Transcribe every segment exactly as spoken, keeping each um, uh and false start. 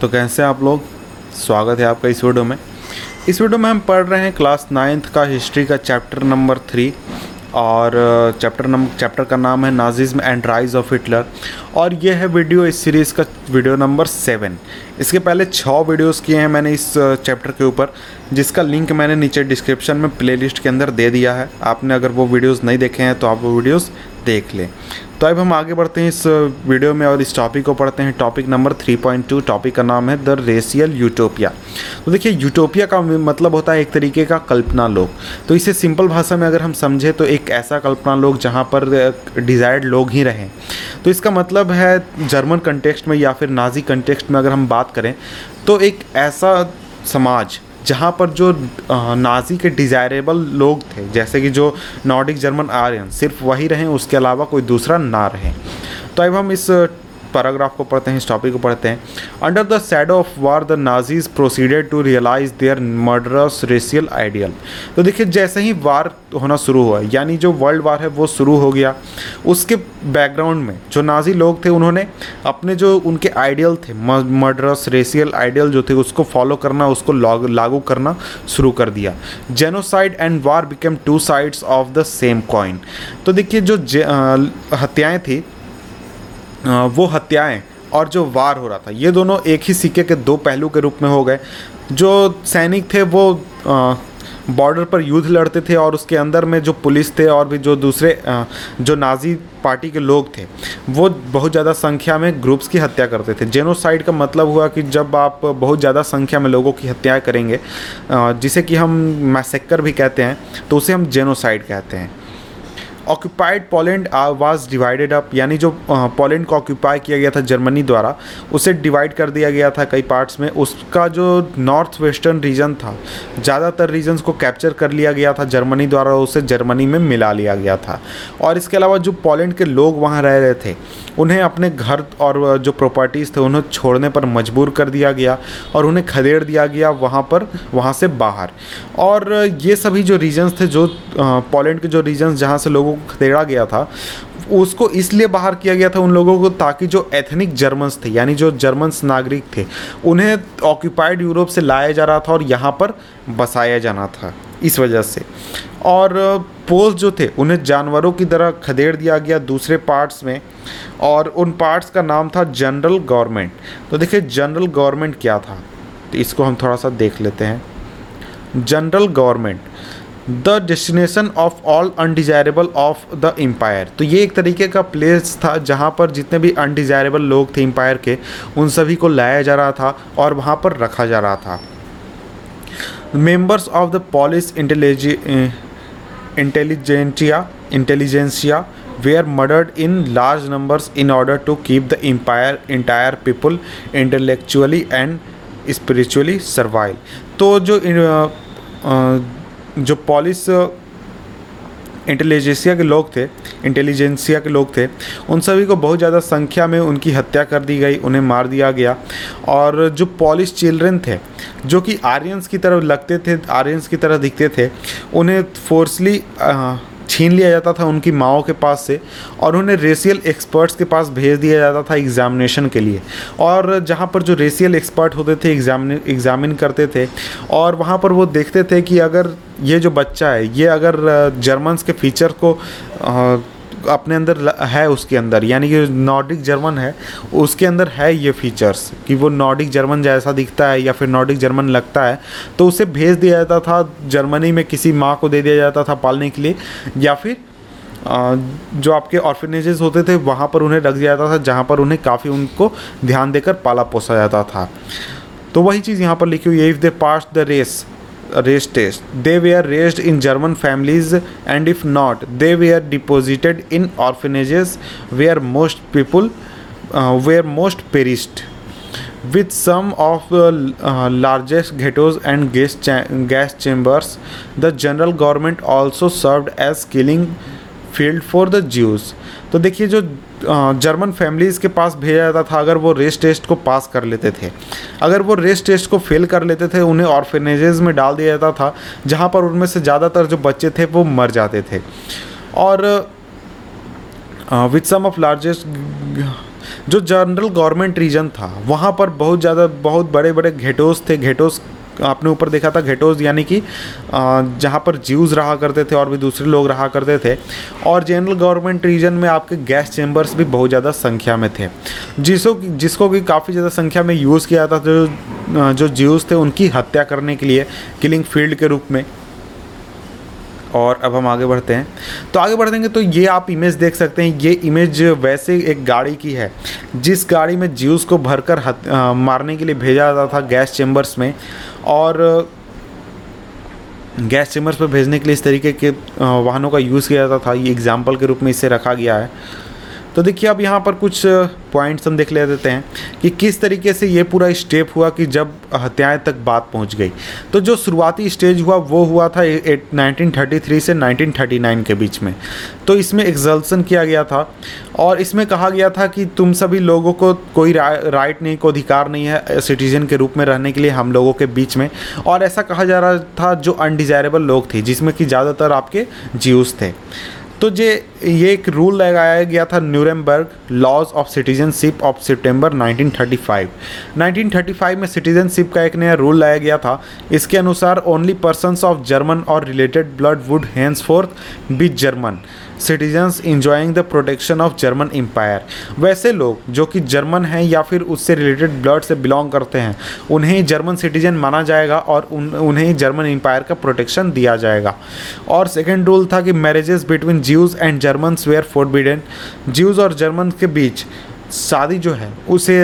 तो कैसे आप लोग, स्वागत है आपका इस वीडियो में। इस वीडियो में हम पढ़ रहे हैं क्लास नाइन्थ का हिस्ट्री का चैप्टर नंबर थ्री, और चैप्टर नंबर चैप्टर का नाम है Nazism and rise of Hitler, और ये है वीडियो इस सीरीज़ का वीडियो नंबर सेवन। इसके पहले छः वीडियोस किए हैं मैंने इस चैप्टर के ऊपर, जिसका लिंक मैंने नीचे डिस्क्रिप्शन में प्लेलिस्ट के अंदर दे दिया है। आपने अगर वो वीडियोस नहीं देखे हैं तो आप वो वीडियोस देख लें। तो अब हम आगे बढ़ते हैं इस वीडियो में और इस टॉपिक को पढ़ते हैं। Topic number three point two, topic का नाम है द रेशियल यूटोपिया। तो देखिए, यूटोपिया का मतलब होता है एक तरीके का कल्पना लोक। तो इसे सिंपल भाषा में अगर हम समझें तो एक ऐसा कल्पना लोक जहाँ पर डिज़ायर्ड लोग ही रहें। तो इसका मतलब है जर्मन कंटेक्स्ट में या फिर नाजी कंटेक्स्ट में अगर हम बात करें तो एक ऐसा समाज जहाँ पर जो नाजी के डिज़ायरेबल लोग थे, जैसे कि जो नॉर्डिक जर्मन आर्यन, सिर्फ वही रहें, उसके अलावा कोई दूसरा ना रहे। तो अब हम इस पैराग्राफ को पढ़ते हैं, इस टॉपिक को पढ़ते हैं। Under the shadow of war the Nazis proceeded to realise their murderous racial ideal. तो देखिए, जैसे ही वार होना शुरू हुआ, यानी जो वर्ल्ड वार है वो शुरू हो गया, उसके बैकग्राउंड में जो नाजी लोग थे उन्होंने अपने जो उनके आइडियल थे, मर्डरस रेशियल आइडियल जो थे, उसको फॉलो करना, उसको लागू करना शुरू कर दिया। Genocide and war became two sides of the same coin. तो देखिए, जो हत्याएँ थी, वो हत्याएं और जो वार हो रहा था, ये दोनों एक ही सिक्के के दो पहलू के रूप में हो गए। जो सैनिक थे वो बॉर्डर पर युद्ध लड़ते थे, और उसके अंदर में जो पुलिस थे और भी जो दूसरे जो नाजी पार्टी के लोग थे वो बहुत ज़्यादा संख्या में ग्रुप्स की हत्या करते थे। जेनोसाइड का मतलब हुआ कि जब आप बहुत ज़्यादा संख्या में लोगों की हत्याएं करेंगे, जिसे कि हम मैसेकर भी कहते हैं, तो उसे हम जेनोसाइड कहते हैं। Occupied Poland was divided up, यानी जो पोलैंड को ऑक्यूपाई किया गया था जर्मनी द्वारा, उसे डिवाइड कर दिया गया था कई पार्ट्स में। उसका जो नॉर्थ वेस्टर्न रीजन था, ज़्यादातर रीजन्स को कैप्चर कर लिया गया था जर्मनी द्वारा, उसे जर्मनी में मिला लिया गया था। और इसके अलावा जो पोलैंड के लोग वहाँ रह रहे थे उन्हें अपने घर और जो प्रॉपर्टीज़ थे उन्हें छोड़ने पर मजबूर कर दिया गया, और उन्हें खदेड़ दिया गया वहाँ पर, वहाँ से बाहर। और ये सभी जो रीजन्स थे, जो पोलैंड के जो रीजन्स जहाँ से लोगों खदेड़ा गया था, उसको इसलिए बाहर किया गया था उन लोगों को, ताकि जो एथनिक जर्मन्स थे, यानी जो जर्मन्स नागरिक थे, उन्हें ऑक्यूपाइड यूरोप से लाया जा रहा था और यहाँ पर बसाया जाना था, इस वजह से। और पोल्स जो थे उन्हें जानवरों की तरह खदेड़ दिया गया दूसरे पार्ट्स में, और उन पार्ट्स का नाम था जनरल गवर्नमेंट। तो देखिए, जनरल गवर्नमेंट क्या था, तो इसको हम थोड़ा सा देख लेते हैं। General government the destination of all undesirable of the empire. तो ये एक तरीके का प्लेस था जहाँ पर जितने भी अनडिज़ायरेबल लोग थे एम्पायर के, उन सभी को लाया जा रहा था और वहाँ पर रखा जा रहा था। Members of the Polish intelligentsia intelligentsia were murdered in large numbers in order to keep the empire entire people intellectually and spiritually servile. तो जो uh, uh, जो पोलिश इंटेलिजेंसिया के लोग थे इंटेलिजेंसिया के लोग थे उन सभी को बहुत ज़्यादा संख्या में उनकी हत्या कर दी गई, उन्हें मार दिया गया। और जो पोलिश चिल्ड्रन थे, जो कि आर्यंस की तरह लगते थे, आर्यंस की तरह दिखते थे, उन्हें फोर्सली छीन लिया जाता था उनकी माओं के पास से, और उन्हें रेशियल एक्सपर्ट्स के पास भेज दिया जाता था एग्जामिनेशन के लिए। और जहाँ पर जो रेशियल एक्सपर्ट होते थे, एग्जामिन एग्जामिन करते थे, और वहाँ पर वो देखते थे कि अगर ये जो बच्चा है, ये अगर जर्मन्स के फीचर को आ, अपने अंदर है, उसके अंदर, यानी कि नॉर्डिक जर्मन है, उसके अंदर है ये फीचर्स कि वो नॉर्डिक जर्मन जैसा दिखता है या फिर नॉर्डिक जर्मन लगता है, तो उसे भेज दिया जाता था जर्मनी में, किसी माँ को दे दिया जाता था पालने के लिए, या फिर जो आपके ऑर्फिनेजेस होते थे वहाँ पर उन्हें रख दिया जाता था, जहाँ पर उन्हें काफ़ी उनको ध्यान देकर पाला पोसा जाता था। तो वही चीज़ यहाँ पर लिखी हुई है, if they pass the race race test they were raised in German families and if not they were deposited in orphanages were most people were most perished with some of largest ghettos and gas chambers. The general government also served as killing field for the Jews. तो देखिए, जो German families के पास भेजा जाता था, अगर वो race test को पास कर लेते थे, अगर वो रेस टेस्ट को फेल कर लेते थे, उन्हें ऑर्फेनेजेस में डाल दिया जाता था, जहाँ पर उनमें से ज़्यादातर जो बच्चे थे वो मर जाते थे। और विथ सम ऑफ लार्जेस्ट जो जनरल गवर्नमेंट रीजन था वहाँ पर बहुत ज़्यादा बहुत बड़े बड़े घेटोस थे। घेटोस आपने ऊपर देखा था, घेटोस यानी कि जहाँ पर ज्यूज़ रहा करते थे और भी दूसरे लोग रहा करते थे। और जनरल गवर्नमेंट रीजन में आपके गैस चेम्बर्स भी बहुत ज़्यादा संख्या में थे, जिसको जिसको कि काफ़ी ज़्यादा संख्या में यूज़ किया जाता था जो ज्यूज़ थे उनकी हत्या करने के लिए, किलिंग फील्ड के रूप में। और अब हम आगे बढ़ते हैं, तो आगे बढ़ेंगे तो ये आप इमेज देख सकते हैं। ये इमेज वैसे एक गाड़ी की है जिस गाड़ी में ज्यूस को भरकर मारने के लिए भेजा जाता था गैस चेम्बर्स में। और गैस चेम्बर्स पर भेजने के लिए इस तरीके के वाहनों का यूज़ किया जाता था। ये एग्जाम्पल के रूप में इसे रखा गया है। तो देखिए अब यहाँ पर कुछ पॉइंट्स हम देख ले देते हैं कि किस तरीके से ये पूरा स्टेप हुआ कि जब हत्याएं तक बात पहुँच गई। तो जो शुरुआती स्टेज हुआ वो हुआ था नाइनटीन थर्टी थ्री से नाइनटीन थर्टी नाइन के बीच में। तो इसमें एक्सल्सन किया गया था और इसमें कहा गया था कि तुम सभी लोगों को कोई रा, राइट नहीं, कोई अधिकार नहीं है सिटीजन के रूप में रहने के लिए हम लोगों के बीच में। और ऐसा कहा जा रहा था जो अनडिज़ायरेबल लोग थे जिसमें कि ज़्यादातर आपके ज्यूज़ थे। तो जे ये एक रूल लगाया गया था Nuremberg laws of citizenship of September nineteen thirty five. Nineteen thirty five में सिटीजनशिप का एक नया रूल लाया गया था। इसके अनुसार ओनली पर्सन्स ऑफ जर्मन और related blood would henceforth be German citizens enjoying the protection of German empire. वैसे लोग जो कि जर्मन हैं या फिर उससे रिलेटेड ब्लड से बिलोंग करते हैं उन्हें जर्मन सिटीजन माना जाएगा और उन, उन्हें जर्मन एम्पायर का प्रोटेक्शन दिया जाएगा। और सेकेंड रूल था कि marriages between Jews and Germans were forbidden. Jews और जर्मन के बीच शादी जो है उसे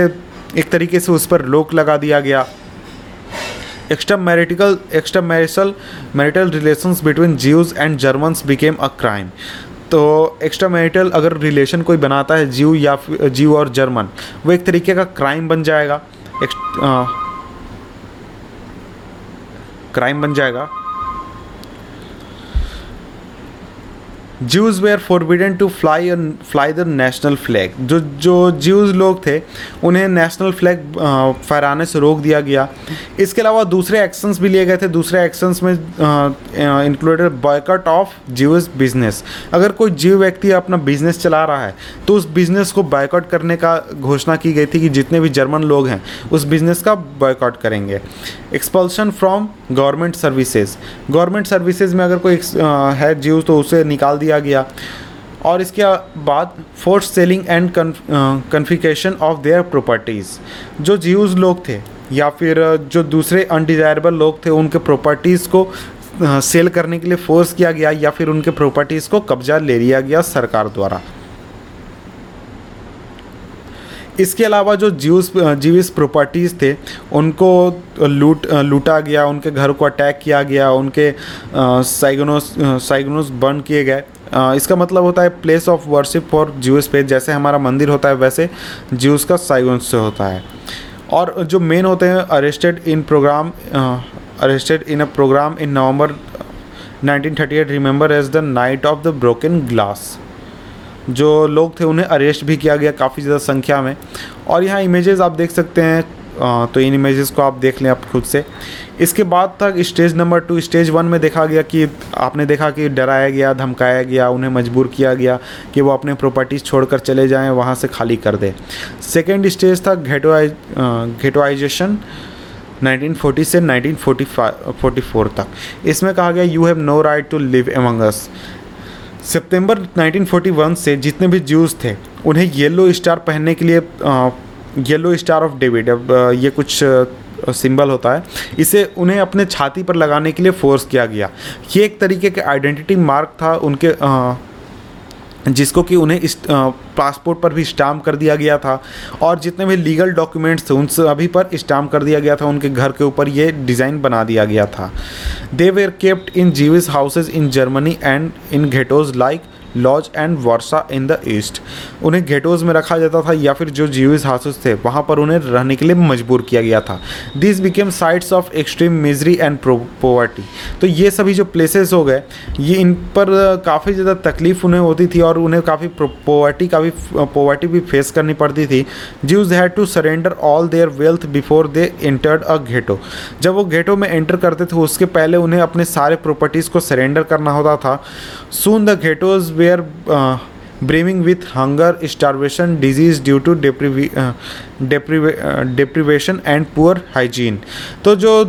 एक तरीके से उस पर रोक लगा दिया गया। Extra marital extra marital marital relations between Jews and Germans became a crime. तो एक्स्ट्रा मैरिटल अगर रिलेशन कोई बनाता है ज्यू या ज्यू और जर्मन, वो एक तरीके का क्राइम बन जाएगा क्राइम बन जाएगा Jews were forbidden to fly fly the national flag. जो जो ज्यूज़ लोग थे उन्हें नेशनल फ्लैग फहराने से रोक दिया गया। इसके अलावा दूसरे एक्शंस भी लिए गए थे। दूसरे एक्शंस में included boycott of Jews business. अगर कोई ज्यू व्यक्ति अपना बिजनेस चला रहा है तो उस बिजनेस को बॉयकॉट करने का घोषणा की गई थी कि जितने भी जर्मन लोग हैं उस बिजनेस का बॉयकॉट करेंगे। Expulsion from government services. Government services में अगर कोई है ज्यूज तो उसे निकाल दिया गया। और इसके बाद force selling and confiscation of their properties. जो ज्यूज लोग थे या फिर जो दूसरे अनडिज़ायरेबल लोग थे उनके प्रॉपर्टीज़ को सेल करने के लिए फोर्स किया गया या फिर उनके प्रॉपर्टीज़ को कब्जा ले लिया गया सरकार द्वारा। इसके अलावा जो ज्यूज ज्यूइश प्रॉपर्टीज़ थे उनको लूट लूटा गया, उनके घर को अटैक किया गया, उनके साइगोनोस साइगोनोस बर्न किए गए। इसका मतलब होता है place of worship for Jews place. जैसे हमारा मंदिर होता है वैसे ज्यूज का साइगोनस से होता है। और जो मेन होते हैं arrested in program arrested in a program in November nineteen thirty eight remember as the night of the broken glass. जो लोग थे उन्हें अरेस्ट भी किया गया काफ़ी ज़्यादा संख्या में। और यहाँ इमेजेस आप देख सकते हैं, तो इन इमेजेस को आप देख लें आप खुद से। इसके बाद तक stage number two stage one में देखा गया कि आपने देखा कि डराया गया, धमकाया गया, उन्हें मजबूर किया गया कि वो अपने प्रॉपर्टीज़ छोड़कर चले जाएं, वहाँ से खाली कर दें। सेकेंड स्टेज था घेटोइजेशन नाइनटीन फोर्टी से नाइनटीन फोर्टी फोर तक। इसमें कहा गया you have no right to live among us. September nineteen forty one से जितने भी ज्यूज़ थे उन्हें येलो स्टार पहनने के लिए येलो स्टार ऑफ डेविड, अब ये कुछ सिंबल होता है, इसे उन्हें अपने छाती पर लगाने के लिए फोर्स किया गया। ये एक तरीके का आइडेंटिटी मार्क था उनके आ, जिसको कि उन्हें इस पासपोर्ट पर भी स्टाम्प कर दिया गया था। और जितने भी लीगल डॉक्यूमेंट्स थे उन सभी पर स्टाम्प कर दिया गया था। उनके घर के ऊपर ये डिज़ाइन बना दिया गया था। They were kept in Jewish houses in Germany and in ghettos like Lodz and Warsaw in the east. उन्हें घेटोज में रखा जाता था या फिर जो जीविस हाउसेज थे वहाँ पर उन्हें रहने के लिए मजबूर किया गया था। This became sites of extreme misery and poverty. तो ये सभी जो प्लेसेस हो गए ये इन पर काफ़ी ज़्यादा तकलीफ उन्हें होती थी और उन्हें काफ़ी पॉवर्टी का भी पॉवर्टी भी फेस करनी पड़ती थी। Jews had to surrender all their wealth before they entered a ghetto. जब वो घेटो में एंटर करते थे उसके पहले उन्हें अपने सारे प्रॉपर्टीज़ को सरेंडर करना होता था। Soon the ghettos where uh, brimming with hunger, starvation, disease due to depriv- uh, depriv- uh, deprivation and poor hygiene. तो जो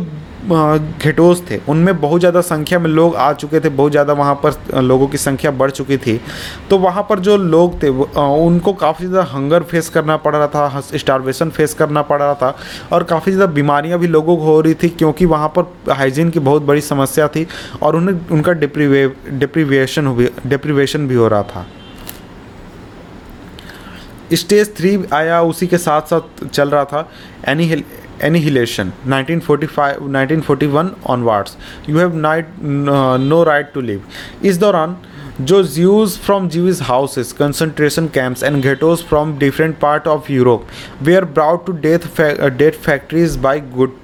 घटोस थे उनमें बहुत ज़्यादा संख्या में लोग आ चुके थे, बहुत ज़्यादा वहाँ पर लोगों की संख्या बढ़ चुकी थी, तो वहाँ पर जो लोग थे उनको काफ़ी ज़्यादा हंगर फेस करना पड़ रहा था, स्टार्वेशन फेस करना पड़ रहा था और काफ़ी ज़्यादा बीमारियाँ भी लोगों को हो रही थी क्योंकि वहाँ पर हाइजीन की बहुत बड़ी समस्या थी और उन्हें उनका डिप्रीवे डिप्रीवेशन भी डिप्रीवेशन भी हो रहा था। स्टेज थ्री आया, उसी के साथ साथ चल रहा था any Annihilation, nineteen forty-five nineteen forty-one onwards. You have no, no right to live. इस दौरान जो Jews from Jewish houses, concentration camps and ghettos from different part of Europe were brought to death, death factories by good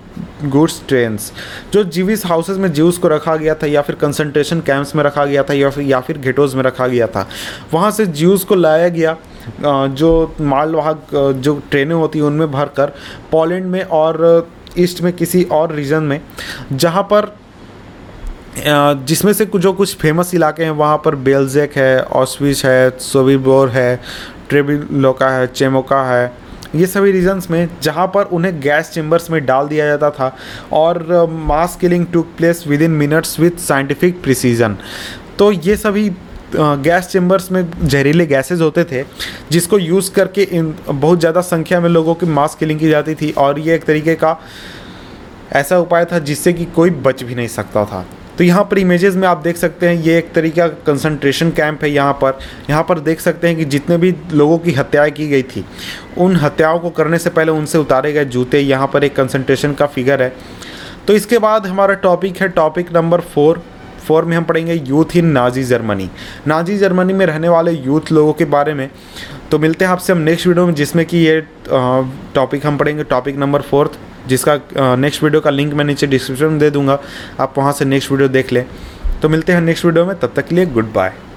goods trains. जो Jewish houses में Jews को रखा गया था या फिर कंसंट्रेशन कैंप्स में रखा गया था या फिर या फिर गेटोज में रखा गया था, वहाँ से जीव्स को लाया गया जो मालवाहक जो ट्रेनें होती हैं उनमें भरकर पोलैंड में और ईस्ट में किसी और रीजन में, जहाँ पर जिसमें से कुछ जो कुछ फेमस इलाके हैं वहाँ पर बेल्जेक है, ऑशविच है, सोबिबोर है, ट्रेबिलोका है, चेमोका है, ये सभी रीजन्स में जहाँ पर उन्हें गैस चेम्बर्स में डाल दिया जाता था और mass killing took place within minutes with scientific precision. तो ये सभी गैस चेम्बर्स में जहरीले गैसेस होते थे जिसको यूज़ करके इन बहुत ज़्यादा संख्या में लोगों की मास किलिंग की जाती थी और ये एक तरीके का ऐसा उपाय था जिससे कि कोई बच भी नहीं सकता था। तो यहाँ पर इमेजेस में आप देख सकते हैं ये एक तरीका कंसंट्रेशन कैंप है। यहाँ पर यहाँ पर देख सकते हैं कि जितने भी लोगों की हत्याएं की गई थी उन हत्याओं को करने से पहले उनसे उतारे गए जूते, यहाँ पर एक कंसंट्रेशन का फिगर है। तो इसके बाद हमारा टॉपिक है टॉपिक नंबर फोर। फोर में हम पढ़ेंगे youth in Nazi Germany, Nazi Germany में रहने वाले यूथ लोगों के बारे में। तो मिलते हैं आपसे हम नेक्स्ट वीडियो में जिसमें कि ये टॉपिक हम पढ़ेंगे टॉपिक नंबर फोर्थ, जिसका नेक्स्ट वीडियो का लिंक मैं नीचे डिस्क्रिप्शन में दे दूंगा, आप वहां से नेक्स्ट वीडियो देख लें। तो मिलते हैं नेक्स्ट वीडियो में, तब तक के लिए गुड बाय।